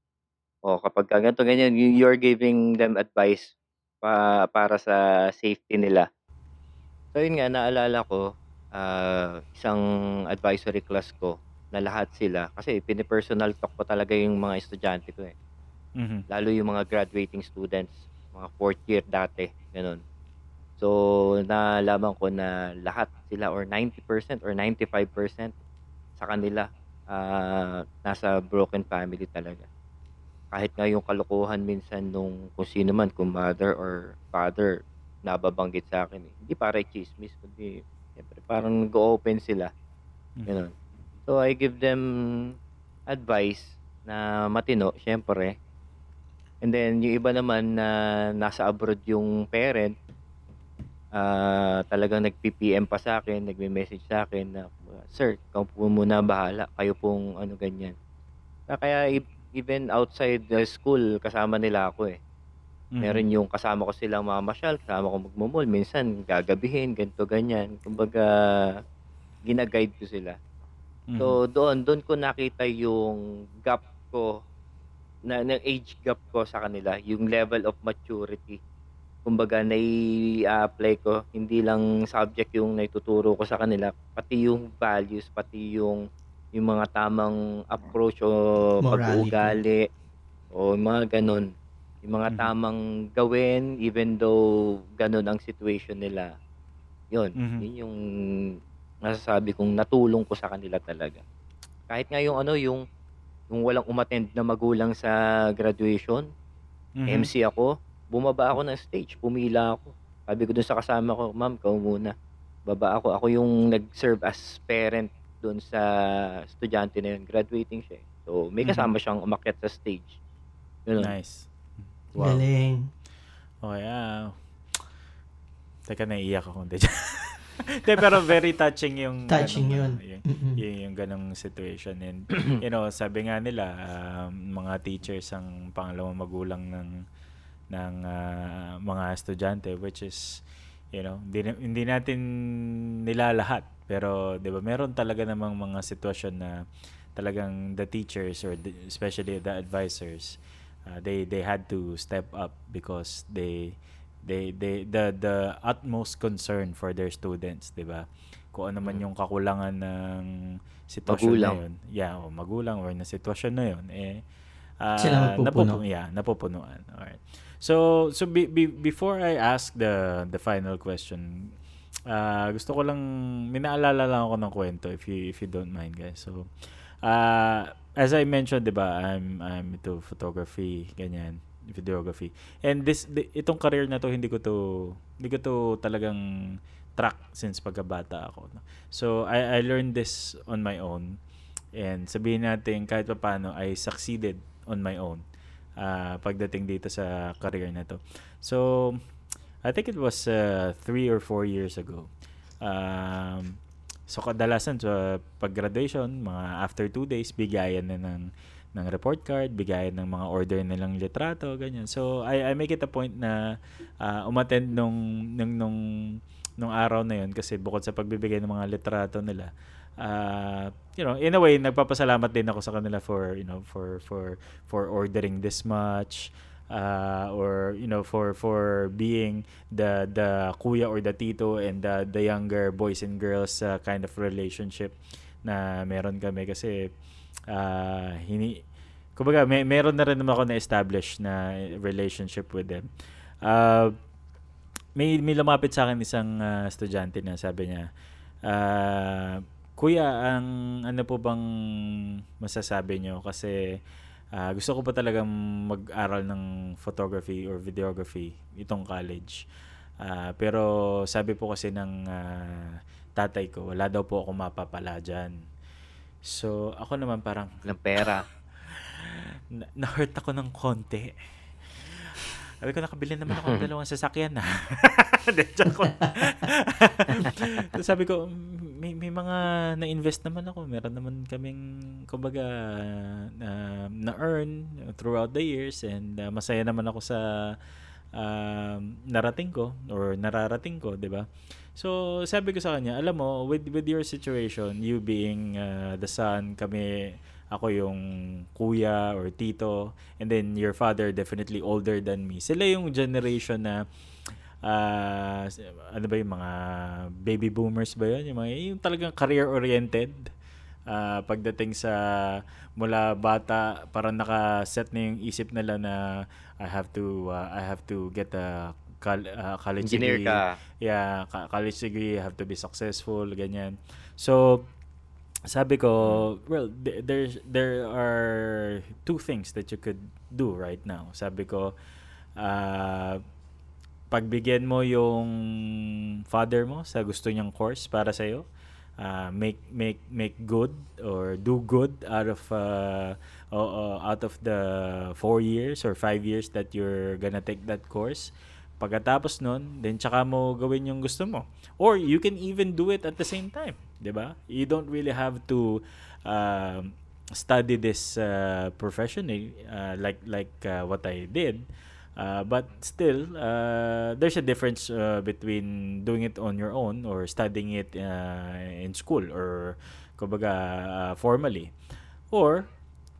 O kapag ganito, ganyan, you're giving them advice pa, para sa safety nila. So yun nga, naalala ko, uh, isang advisory class ko na lahat sila, kasi pinipersonal talk ko talaga yung mga estudyante ko eh. Mm-hmm. Lalo yung mga graduating students, mga fourth year dati, ganun. So nalaman ko na lahat sila or ninety percent or ninety-five percent sa kanila uh, nasa broken family talaga. Kahit nga yung kalokohan minsan nung kung sino man, kung mother or father, nababanggit sa akin. Eh. Hindi para chismis, kundi siyempre parang go open sila. Ganun. So I give them advice na matino, syempre. And then yung iba naman na nasa abroad yung parent, uh, talagang nag-P M pa sa akin, nagme-message sa akin na, sir, kayo po muna bahala, kayo pong ano ganyan. Kaya even outside the school, kasama nila ako eh. Mm-hmm. Meron yung kasama ko silang mamasyal, kasama ko magmumol, minsan gagabihin, ganito, ganyan. Kumbaga, ginaguide ko sila. Mm-hmm. So, doon, doon ko nakita yung gap ko, na, na age gap ko sa kanila, yung level of maturity. Kumbaga, nai-apply ko, hindi lang subject yung naituturo ko sa kanila, pati yung values, pati yung, yung mga tamang approach o pag-uugali, o mga ganun. Yung mga mm-hmm. tamang gawin even though ganun ang situation nila. Yun, mm-hmm. yun yung masasabi kong natulong ko sa kanila talaga. Kahit nga yung ano, yung, yung walang umattend na magulang sa graduation, mm-hmm. M C ako, bumaba ako ng stage, pumila ako. Sabi ko dun sa kasama ko, ma'am, kau muna. Baba ako. Ako yung nag-serve as parent dun sa estudyante na yun. Graduating siya. So, may kasama mm-hmm. siyang umakyat sa stage. Yun. Nice. Wow. Galing. Okay, ah. Teka, naiiyak ako. Hindi, pero very touching yung... Touching ganong, yun. Yung, mm-hmm. yung, yung ganong situation. And, you know, sabi nga nila, uh, mga teachers ang pangalawang magulang ng ng uh, mga estudyante, which is, you know, hindi, hindi natin nila lahat. Pero, di ba, meron talaga namang mga sitwasyon na talagang the teachers or the, especially the advisors, Uh, they they had to step up because they they they the the utmost concern for their students, 'di ba? Kung ano man yung kakulangan ng sitwasyon magulang na yun. Yeah, o magulang or na sitwasyon na yun eh uh, sila napupuno. Napupuno, yeah, napupunuan. All right. So so be, be, before I ask the the final question, uh, gusto ko lang minaalala lang ako ng kwento if you if you don't mind, guys. So uh, as I mentioned, di ba, I'm I'm into photography, ganyan, videography. And this di, itong career na to hindi ko to hindi ko to talagang track since pagkabata ako. So I I learned this on my own. And sabihin natin kahit papaano I succeeded on my own uh, pagdating dito sa career na to. So I think it was uh, three or four years ago. Um So kadalasan sa so, pag-graduation, mga after two days, bigayan na ng, ng report card, bigayan ng mga order nilang litrato, ganyan. So I, I make it a point na uh, umattend nung, nung, nung, nung araw na yun kasi bukod sa pagbibigay ng mga litrato nila, uh, you know, in a way, nagpapasalamat din ako sa kanila for, you know, for, for, for ordering this much. Uh, or you know for for being the the kuya or the tito and the the younger boys and girls uh, kind of relationship na meron kami kasi uh, hindi kumbaga may meron na rin naman ako na establish na relationship with them. Uh, may may lumapit sa akin isang uh, estudyante na sabi niya, uh, kuya, ang ano po bang masasabi niyo kasi Uh, gusto ko pa talagang mag-aral ng photography or videography itong college. Uh, pero sabi po kasi ng uh, tatay ko, wala daw po ako mapapala dyan. So, ako naman parang... ng pera. na- na-hurt ako ng konti. Sabi ko, nakabili naman ako ng dalawang sasakyan na. So, sabi ko, may, may mga na-invest naman ako. Meron naman kaming, kumbaga, uh, na-earn throughout the years. And uh, masaya naman ako sa uh, narating ko or nararating ko, di ba? So, sabi ko sa kanya, alam mo, with, with your situation, you being uh, the son, kami, ako yung kuya or tito, and then your father definitely older than me. Sila yung generation na Uh, ano ba yung mga baby boomers ba yun? Yung, mga, yung talagang career-oriented. Uh, pagdating sa mula bata, parang nakaset na yung isip nila na I have to uh, I have to get a col- uh, college engineer degree. Ka. Yeah, college degree, have to be successful, ganyan. So, sabi ko, well, there there are two things that you could do right now. Sabi ko, uh, pagbigyan mo yung father mo sa gusto niyang course para sa'yo, uh, make make make good or do good out of uh, uh, out of the four years or five years that you're gonna take that course. Pagkatapos nun, then tsaka mo gawin yung gusto mo. Or you can even do it at the same time, di ba? You don't really have to uh, study this uh, professionally uh, like like uh, what I did. Uh, but still, uh, there's a difference uh, between doing it on your own or studying it uh, in school or kumbaga, uh, formally. Or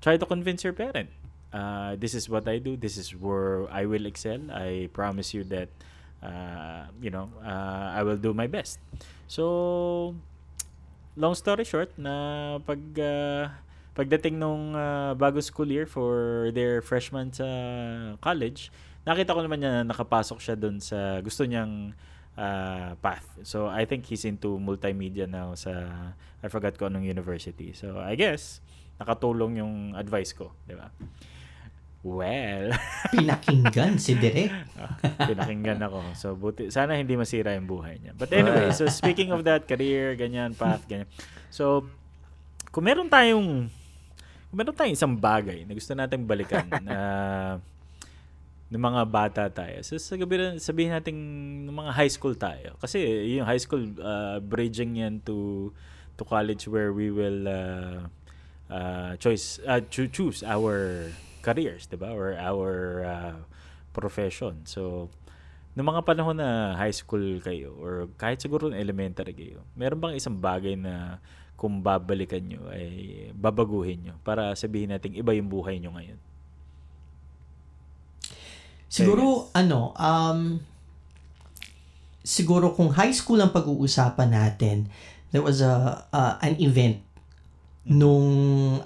try to convince your parent. Uh, this is what I do. This is where I will excel. I promise you that, uh, you know, uh, I will do my best. So, long story short, na pag uh, pagdating nung uh, bagong school year for their freshman sa college, nakita ko naman niya na nakapasok siya dun sa gusto niyang uh, path. So, I think he's into multimedia now sa, I forgot ko anong university. So, I guess, nakatulong yung advice ko, di ba? Well, pinakinggan si Derek. Oh, pinakinggan ako. So buti sana hindi masira yung buhay niya. But anyway, so speaking of that career, ganyan path, ganyan. So kung meron tayong kung meron tayong isang bagay na gusto nating balikan na uh, ng mga bata tayo. So sa gabi, sabihin natin ng mga high school tayo. Kasi yung high school uh, bridging yan to to college where we will uh, Uh, choice uh, to choose our careers, diba? Or our uh, profession. So, noong mga panahon na high school kayo or kahit siguro elementary kayo, meron bang isang bagay na kung babalikan nyo ay babaguhin nyo para sabihin natin iba yung buhay nyo ngayon? Siguro, yes. ano, um, siguro kung high school ang pag-uusapan natin, there was a uh, an event nung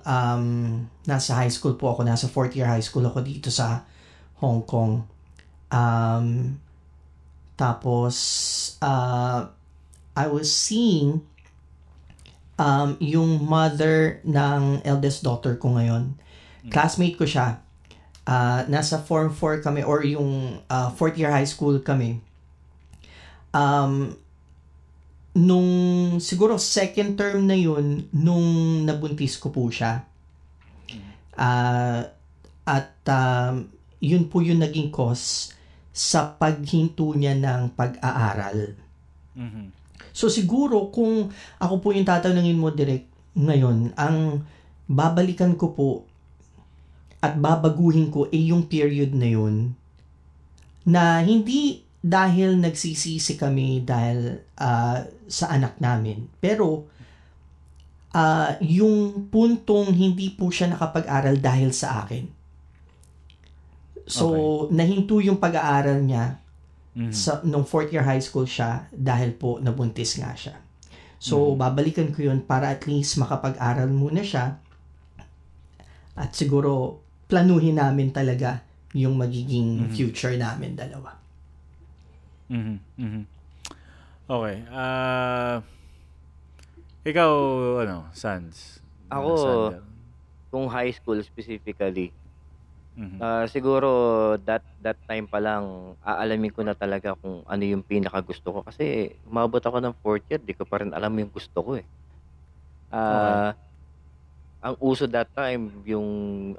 um, nasa high school po ako, nasa fourth year high school ako dito sa Hong Kong. Um, tapos, uh, I was seeing um, yung mother ng eldest daughter ko ngayon. Classmate ko siya. Uh, nasa Form four kami or yung uh, fourth year high school kami. Um, nung siguro second term na yun nung nabuntis ko po siya uh, at uh, yun po yung naging cause sa paghinto niya ng pag-aaral. Mm-hmm. So siguro kung ako po yung tatanungin mo direct ngayon, ang babalikan ko po at babaguhin ko ay eh, yung period na yun, na hindi dahil nagsisisi kami dahil uh, sa anak namin. Pero, uh, yung puntong hindi po siya nakapag-aral dahil sa akin. So, okay. Nahinto yung pag-aaral niya mm-hmm. sa, nung fourth year high school siya dahil po nabuntis nga siya. So, mm-hmm. babalikan ko yun para at least makapag-aral muna siya. At siguro, planuhin namin talaga yung magiging mm-hmm. future namin dalawa. Mhm. Mhm. Okay. Uh, ikaw ano, Sans? Ako Sander. Kung high school specifically. Mm-hmm. Uh, siguro that that time pa lang aalamin ko na talaga kung ano yung pinaka gusto ko, kasi umabot ako ng fourth year, di ko pa rin alam yung gusto ko eh. Uh, okay. Ang uso that time yung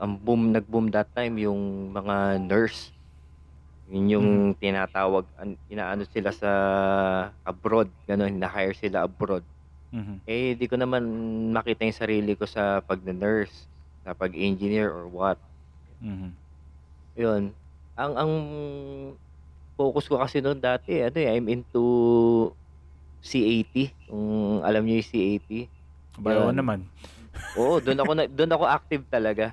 ang boom nag-boom that time yung mga nurse. Yun yung mm. tinatawag, inaano sila sa abroad, gano'n, na-hire sila abroad. Mm-hmm. Eh, di ko naman makita yung sarili ko sa pag-nurse, sa pag-engineer or what. Mm-hmm. Yun. Ang, ang focus ko kasi noon dati, ano eh, I'm into C A T. Kung alam nyo yung C A T. Bayo naman. Oo, doon ako, doon ako active talaga.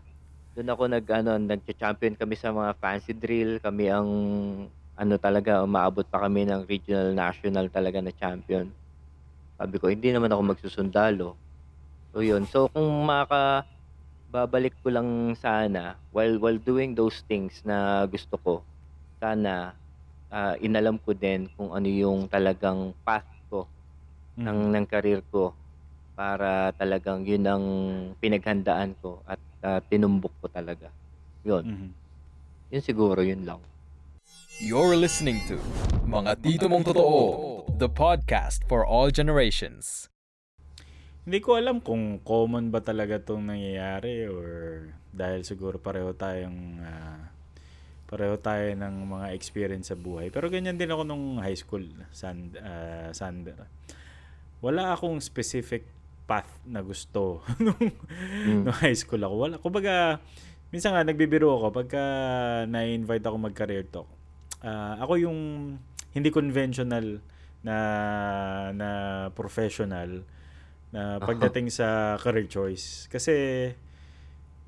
Doon ako nag ano, nag-champion kami sa mga fancy drill, kami ang ano talaga, umaabot pa kami ng regional national talaga na champion. Sabi ko, hindi naman ako magsusundalo. So yun. So kung maka babalik ko lang sana while while doing those things na gusto ko, sana uh, inalam ko din kung ano yung talagang path ko mm-hmm. ng ng career ko, para talagang yun ang pinaghandaan ko at Uh, tinumbok ko talaga. Yun. Mm-hmm. Yun siguro, yun lang. You're listening to Mga Tito Mong Totoo, the podcast for all generations. Hindi ko alam kung common ba talaga itong nangyayari or dahil siguro pareho tayong uh, pareho tayo ng mga experience sa buhay. Pero ganyan din ako nung high school, Sand, uh, Sander. Wala akong specific path na gusto nung, mm. nung high school ako. Wala. Kumbaga, minsan nga nagbibiro ako pagka na-invite ako mag-career talk. Uh, ako yung hindi conventional na na professional na pagdating sa career choice, kasi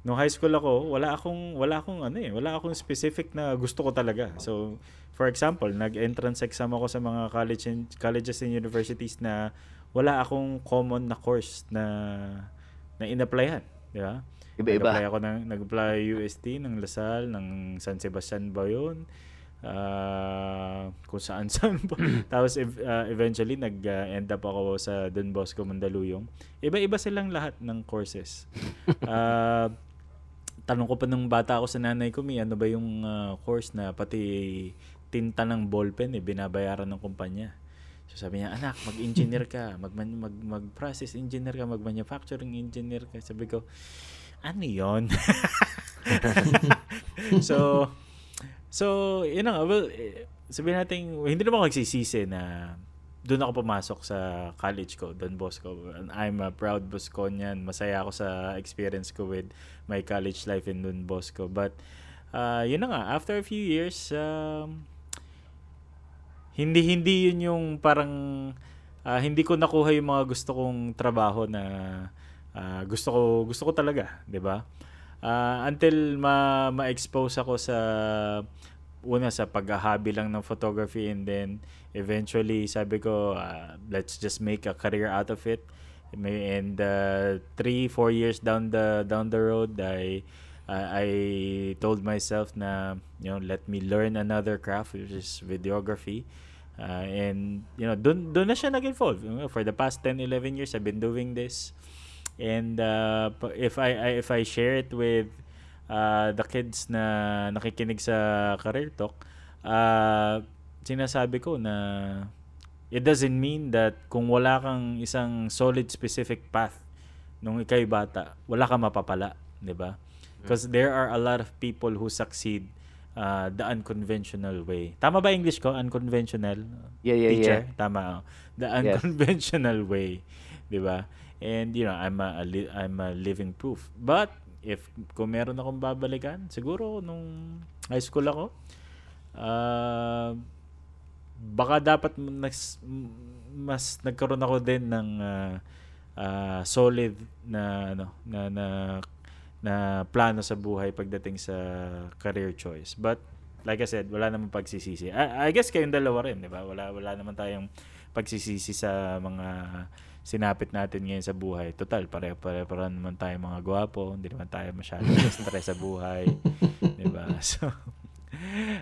no high school ako wala akong wala akong ano eh wala akong specific na gusto ko talaga. So for example, nag-entrance exam ako sa mga college and, colleges and universities na wala akong common na course na na in-applyan, di ba? Iba-iba. Nag-apply ako ng nag-apply U S T ng Lasal, ng San Sebastian ba yun? Uh, kung saan-saan po. Tapos uh, eventually nag-end uh, up ako sa Don Bosco Mandaluyong. Iba-iba silang lahat ng courses. Uh, tanong ko pa nung bata ako sa nanay ko, may ano ba yung uh, course na pati tinta ng ballpen eh, binabayaran ng kumpanya. So sabi niya, anak, mag-engineer ka, mag-process engineer ka, mag-manufacturing engineer ka. Sabi ko, ano yun? so So, yun na nga. Well, sabihin natin, hindi naman ako nagsisisi na doon ako pumasok sa college ko, Don Bosco. And I'm a proud Bosconian. Masaya ako sa experience ko with my college life in Don Bosco. But, uh, yun na nga. After a few years, um, hindi-hindi yun yung parang, uh, hindi ko nakuha yung mga gusto kong trabaho na uh, gusto ko gusto ko talaga, di ba? Uh, until ma- ma-expose ako sa una sa pag-hobby lang ng photography, and then eventually sabi ko uh, let's just make a career out of it. And uh, three, four years down the down the road, I uh, I told myself na, you know, let me learn another craft, which is videography. Uh, and you know, dun dun na siya nag-involve. For the past ten, eleven years I've been doing this. And uh, if I if I share it with uh, the kids na nakikinig sa Career Talk, uh, sinasabi ko na it doesn't mean that kung wala kang isang solid specific path nung ikay bata, wala kang mapapala, di ba? Because there are a lot of people who succeed uh, the unconventional way. Tama ba English ko? Unconventional? Yeah, yeah, teacher? Yeah. Tama. Oh. The unconventional yes. way, di ba? And you know, I'm a, a li- I'm a living proof. But if kung meron akong babalikan, siguro nung high school ako, uh, baka dapat mas, mas nagkaroon ako din ng uh, uh, solid na ano na, na na plano sa buhay pagdating sa career choice. But like I said, wala namang pagsisisi. I, I guess kayong dalawa rin, di ba? Wala wala naman tayong pagsisisi sa mga sinapit natin ngayon sa buhay. Total, pare-pare para naman tayo mga gwapo, hindi naman tayo masyado stress sa buhay, di ba? So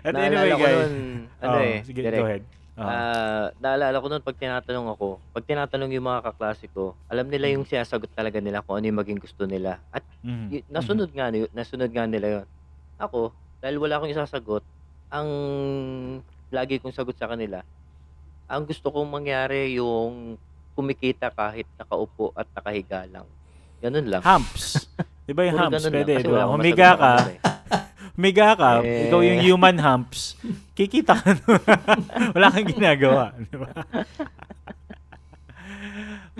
at anyway, guys, ano oh, eh, sige, direct. Go ahead. Ah, uh-huh. uh, naalala ko noon pag tinatanong ako, pag tinatanong yung mga kaklase ko, alam nila yung sinasagot talaga nila kung ano yung maging gusto nila. At mm-hmm. y- nasunod nga nila, nasunod nga nila yun. Ako, dahil wala akong isasagot, ang lagi kong sagot sa kanila, ang gusto kong mangyari yung kumikita kahit nakaupo at nakahiga lang. Ganun lang. Humps. Di ba yung puro humps? Pwede. Diba? Humiga ka. Humiga ka. Eh. Ikaw yung human humps. Kikita ka. Wala kang ginagawa. Di ba?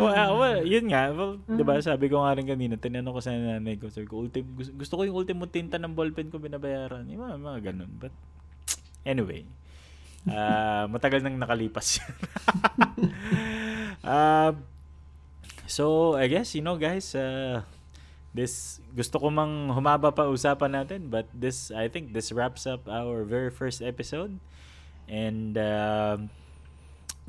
Well, well, yun nga. Well, di ba? Sabi ko nga rin kanina, tinanong ko sa nanay ko. Sabi ko, ultim, gusto, gusto ko yung ultimo tinta ng ballpen ko binabayaran. Yung mga, mga ganun. But anyway, uh, matagal nang nakalipas yun. Uh, so I guess, you know, guys, uh, this gusto ko mang humaba pa usapan natin, but this I think this wraps up our very first episode. And uh,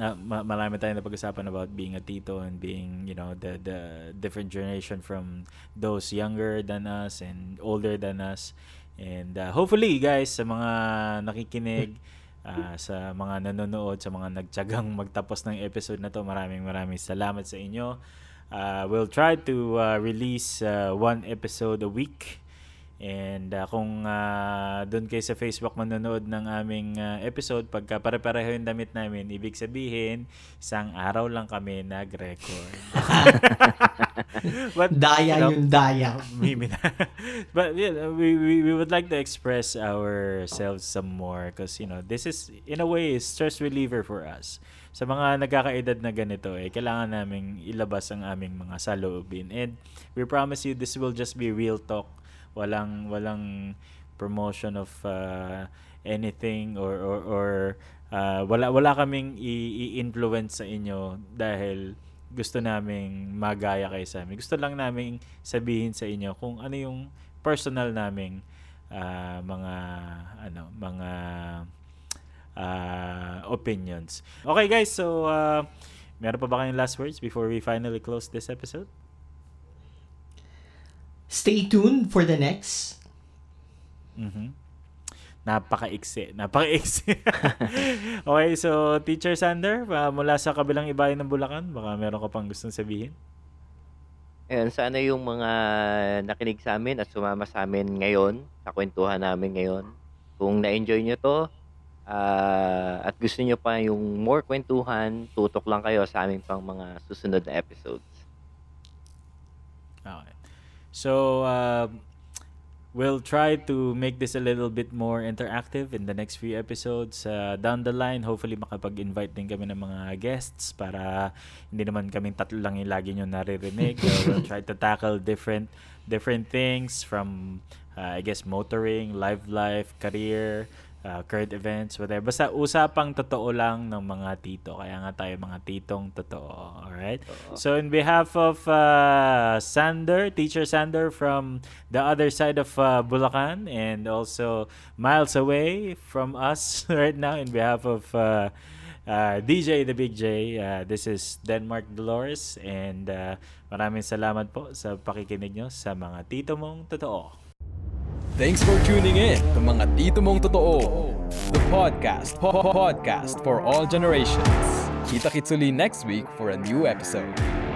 uh, marami tayong napag-usapan about being a tito and being, you know, the the different generation from those younger than us and older than us. And uh, hopefully, guys, sa mga nakikinig, Uh, sa mga nanonood, sa mga nagtiyagang magtapos ng episode na to, maraming maraming salamat sa inyo. Uh, we'll try to uh, release uh, one episode a week, And uh, kung uh, doon kayo sa Facebook manonood ng aming uh, episode, pagka pare-pareho yung damit namin, ibig sabihin, isang araw lang kami nag-record. But, daya you know, yung daya. But yeah, we, we we would like to express ourselves some more because, you know, this is, in a way, stress reliever for us. Sa mga nagkakaedad na ganito, eh, kailangan naming ilabas ang aming mga saloobin. And we promise you, this will just be real talk. Walang walang promotion of uh, anything or or, or uh, wala wala kaming i-influence sa inyo dahil gusto naming magaya kayo sa amin. Gusto lang naming sabihin sa inyo kung ano yung personal naming uh, mga ano mga uh, opinions. Okay guys, so uh, meron pa ba kayong last words before we finally close this episode? Stay tuned for the next. Mm-hmm. Napaka-ikse. Napaka-ikse. Okay, so Teacher Sander, uh, mula sa kabilang ibahin ng Bulacan, baka meron ka pang gustong sabihin? Ayan, sana yung mga nakinig sa amin at sumama sa amin ngayon, sa kwentuhan namin ngayon, kung na-enjoy nyo to, uh, at gusto nyo pa yung more kwentuhan, tutok lang kayo sa amin pang mga susunod na episodes. Okay. So, uh, we'll try to make this a little bit more interactive in the next few episodes. Uh, down the line, hopefully makapag-invite din kami ng mga guests para hindi naman kaming tatlo lang yung lagi nyo naririnig. So, we'll try to tackle different different things from, uh, I guess, motoring, live life, career, uh, current events, whatever. Basta usapang totoo lang ng mga tito. Kaya nga tayo mga titong totoo. Right. So in behalf of uh, Sander, Teacher Sander from the other side of uh, Bulacan, and also miles away from us right now, in behalf of uh, uh, D J the Big J, uh, this is Denmark Dolores, and uh, maraming salamat po sa pakikinig nyo sa mga tito mong totoo. Thanks for tuning in to Mga Tito Mong Totoo, the podcast po- podcast for all generations. Kita-kitsuli next week for a new episode.